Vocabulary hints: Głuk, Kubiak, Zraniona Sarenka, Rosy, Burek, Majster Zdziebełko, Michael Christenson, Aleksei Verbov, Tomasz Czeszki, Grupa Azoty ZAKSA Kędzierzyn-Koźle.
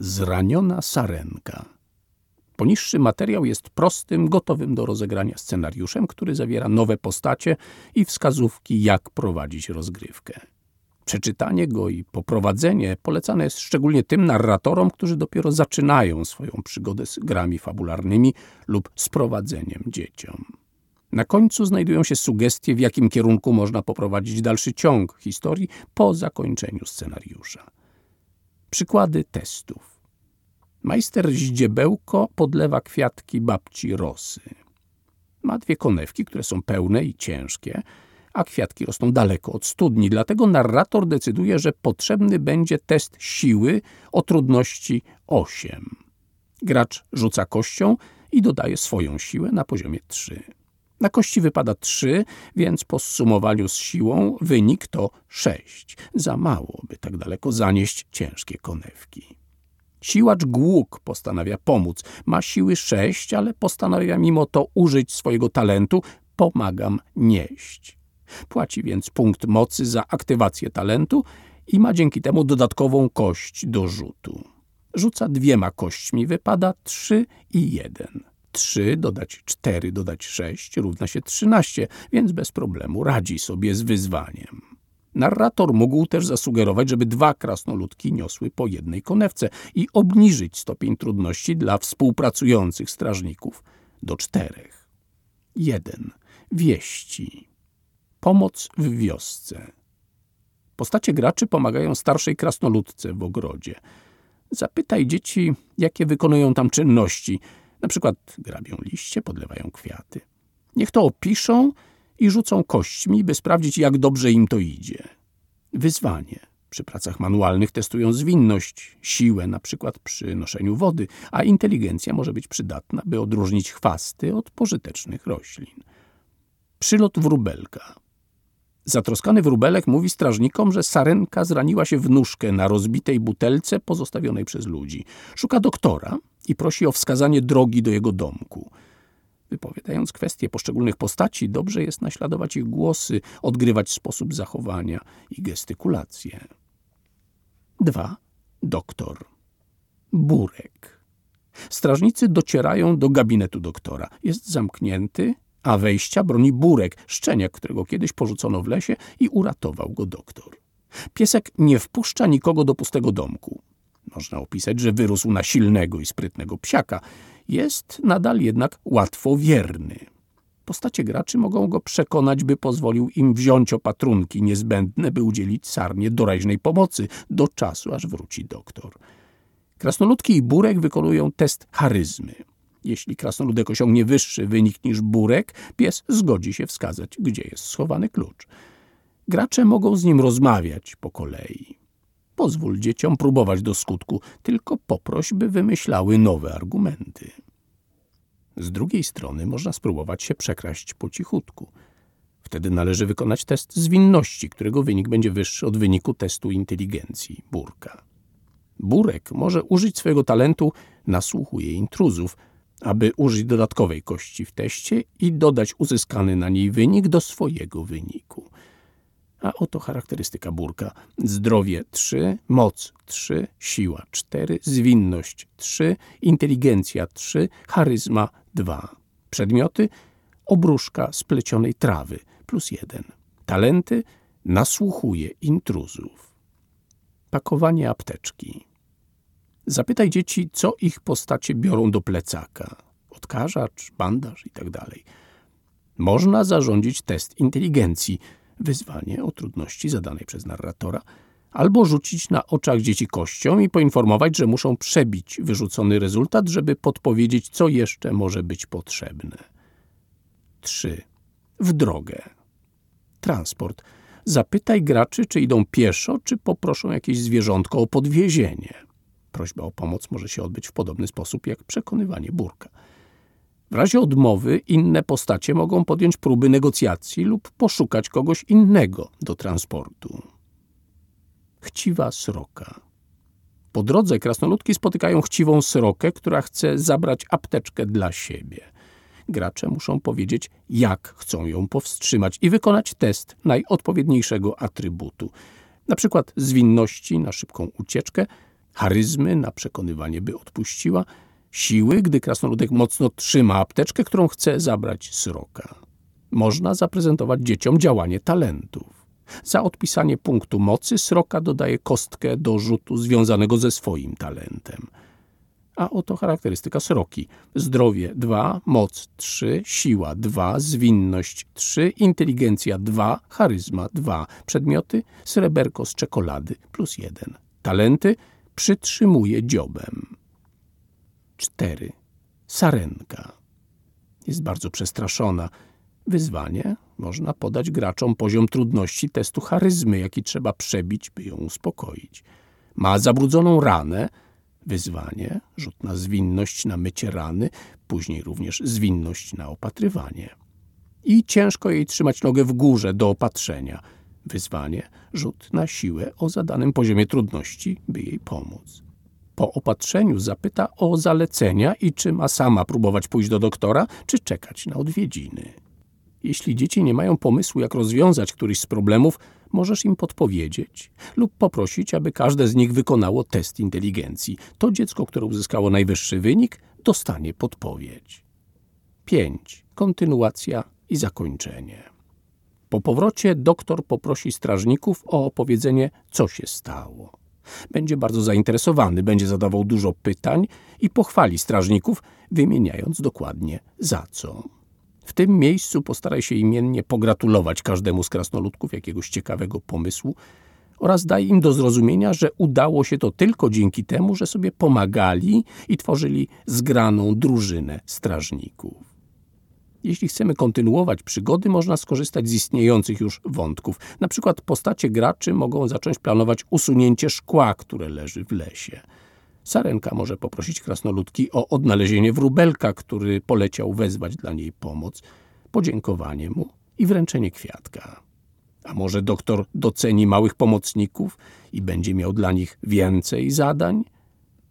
Zraniona Sarenka. Poniższy materiał jest prostym, gotowym do rozegrania scenariuszem, który zawiera nowe postacie i wskazówki, jak prowadzić rozgrywkę. Przeczytanie go i poprowadzenie polecane jest szczególnie tym narratorom, którzy dopiero zaczynają swoją przygodę z grami fabularnymi lub z prowadzeniem dzieciom. Na końcu znajdują się sugestie, w jakim kierunku można poprowadzić dalszy ciąg historii po zakończeniu scenariusza. Przykłady testów. Majster Zdziebełko podlewa kwiatki babci Rosy. Ma dwie konewki, które są pełne i ciężkie, a kwiatki rosną daleko od studni, dlatego narrator decyduje, że potrzebny będzie test siły o trudności 8. Gracz rzuca kością i dodaje swoją siłę na poziomie 3. Na kości wypada 3, więc po zsumowaniu z siłą wynik to 6. Za mało, by tak daleko zanieść ciężkie konewki. Siłacz Głuk postanawia pomóc. Ma siły 6, ale postanawia mimo to użyć swojego talentu „Pomagam nieść”. Płaci więc punkt mocy za aktywację talentu i ma dzięki temu dodatkową kość do rzutu. Rzuca dwiema kośćmi, wypada 3 i 1. 3 dodać 4 dodać 6 równa się 13, więc bez problemu radzi sobie z wyzwaniem. Narrator mógł też zasugerować, żeby 2 krasnoludki niosły po jednej konewce i obniżyć stopień trudności dla współpracujących strażników do 4. 1. Wieści. Pomoc w wiosce. Postacie graczy pomagają starszej krasnoludce w ogrodzie. Zapytaj dzieci, jakie wykonują tam czynności. Na przykład grabią liście, podlewają kwiaty. Niech to opiszą i rzucą kośćmi, by sprawdzić, jak dobrze im to idzie. Wyzwanie. Przy pracach manualnych testują zwinność, siłę, na przykład przy noszeniu wody, a inteligencja może być przydatna, by odróżnić chwasty od pożytecznych roślin. Przylot wróbelka. Zatroskany wróbelek mówi strażnikom, że Sarenka zraniła się w nóżkę na rozbitej butelce pozostawionej przez ludzi. Szuka doktora i prosi o wskazanie drogi do jego domku. Wypowiadając kwestie poszczególnych postaci, dobrze jest naśladować ich głosy, odgrywać sposób zachowania i gestykulacje. 2. Doktor. Burek. Strażnicy docierają do gabinetu doktora. Jest zamknięty, a wejścia broni Burek, szczeniak, którego kiedyś porzucono w lesie i uratował go doktor. Piesek nie wpuszcza nikogo do pustego domku. Można opisać, że wyrósł na silnego i sprytnego psiaka. Jest nadal jednak łatwowierny. Postacie graczy mogą go przekonać, by pozwolił im wziąć opatrunki niezbędne, by udzielić sarnie doraźnej pomocy do czasu, aż wróci doktor. Krasnoludki i Burek wykonują test charyzmy. Jeśli krasnoludek osiągnie wyższy wynik niż Burek, pies zgodzi się wskazać, gdzie jest schowany klucz. Gracze mogą z nim rozmawiać po kolei. Pozwól dzieciom próbować do skutku, tylko poproś, by wymyślały nowe argumenty. Z drugiej strony można spróbować się przekraść po cichutku. Wtedy należy wykonać test zwinności, którego wynik będzie wyższy od wyniku testu inteligencji Burka. Burek może użyć swojego talentu „Nasłuchuje intruzów”, aby użyć dodatkowej kości w teście i dodać uzyskany na niej wynik do swojego wyniku. A oto charakterystyka Burka. Zdrowie 3, moc 3, siła 4, zwinność 3, inteligencja 3, charyzma 2. Przedmioty: obruszka splecionej trawy +1. Talenty: nasłuchuje intruzów. Pakowanie apteczki. Zapytaj dzieci, co ich postacie biorą do plecaka. Odkażacz, bandaż itd. Można zarządzić test inteligencji, wyzwanie o trudności zadanej przez narratora, albo rzucić na oczach dzieci kością i poinformować, że muszą przebić wyrzucony rezultat, żeby podpowiedzieć, co jeszcze może być potrzebne. 3. W drogę. Transport. Zapytaj graczy, czy idą pieszo, czy poproszą jakieś zwierzątko o podwiezienie. Prośba o pomoc może się odbyć w podobny sposób jak przekonywanie Burka. W razie odmowy inne postacie mogą podjąć próby negocjacji lub poszukać kogoś innego do transportu. Chciwa sroka. Po drodze krasnoludki spotykają chciwą srokę, która chce zabrać apteczkę dla siebie. Gracze muszą powiedzieć, jak chcą ją powstrzymać i wykonać test najodpowiedniejszego atrybutu. Na przykład zwinności na szybką ucieczkę, charyzmy na przekonywanie, by odpuściła, siły, gdy krasnoludek mocno trzyma apteczkę, którą chce zabrać sroka. Można zaprezentować dzieciom działanie talentów. Za odpisanie punktu mocy sroka dodaje kostkę do rzutu związanego ze swoim talentem. A oto charakterystyka sroki. Zdrowie 2, moc 3, siła 2, zwinność 3, inteligencja 2, charyzma 2. Przedmioty: sreberko z czekolady plus 1. Talenty: przytrzymuje dziobem. 4. Sarenka. Jest bardzo przestraszona. Wyzwanie: można podać graczom poziom trudności testu charyzmy, jaki trzeba przebić, by ją uspokoić. Ma zabrudzoną ranę. Wyzwanie: rzut na zwinność na mycie rany, później również zwinność na opatrywanie. I ciężko jej trzymać nogę w górze do opatrzenia. Wyzwanie: rzut na siłę o zadanym poziomie trudności, by jej pomóc. Po opatrzeniu zapyta o zalecenia i czy ma sama próbować pójść do doktora, czy czekać na odwiedziny. Jeśli dzieci nie mają pomysłu, jak rozwiązać któryś z problemów, możesz im podpowiedzieć lub poprosić, aby każde z nich wykonało test inteligencji. To dziecko, które uzyskało najwyższy wynik, dostanie podpowiedź. 5. Kontynuacja i zakończenie. Po powrocie doktor poprosi strażników o opowiedzenie, co się stało. Będzie bardzo zainteresowany, będzie zadawał dużo pytań i pochwali strażników, wymieniając dokładnie za co. W tym miejscu postaraj się imiennie pogratulować każdemu z krasnoludków jakiegoś ciekawego pomysłu oraz daj im do zrozumienia, że udało się to tylko dzięki temu, że sobie pomagali i tworzyli zgraną drużynę strażników. Jeśli chcemy kontynuować przygody, można skorzystać z istniejących już wątków. Na przykład postacie graczy mogą zacząć planować usunięcie szkła, które leży w lesie. Sarenka może poprosić krasnoludki o odnalezienie wróbelka, który poleciał wezwać dla niej pomoc, podziękowanie mu i wręczenie kwiatka. A może doktor doceni małych pomocników i będzie miał dla nich więcej zadań?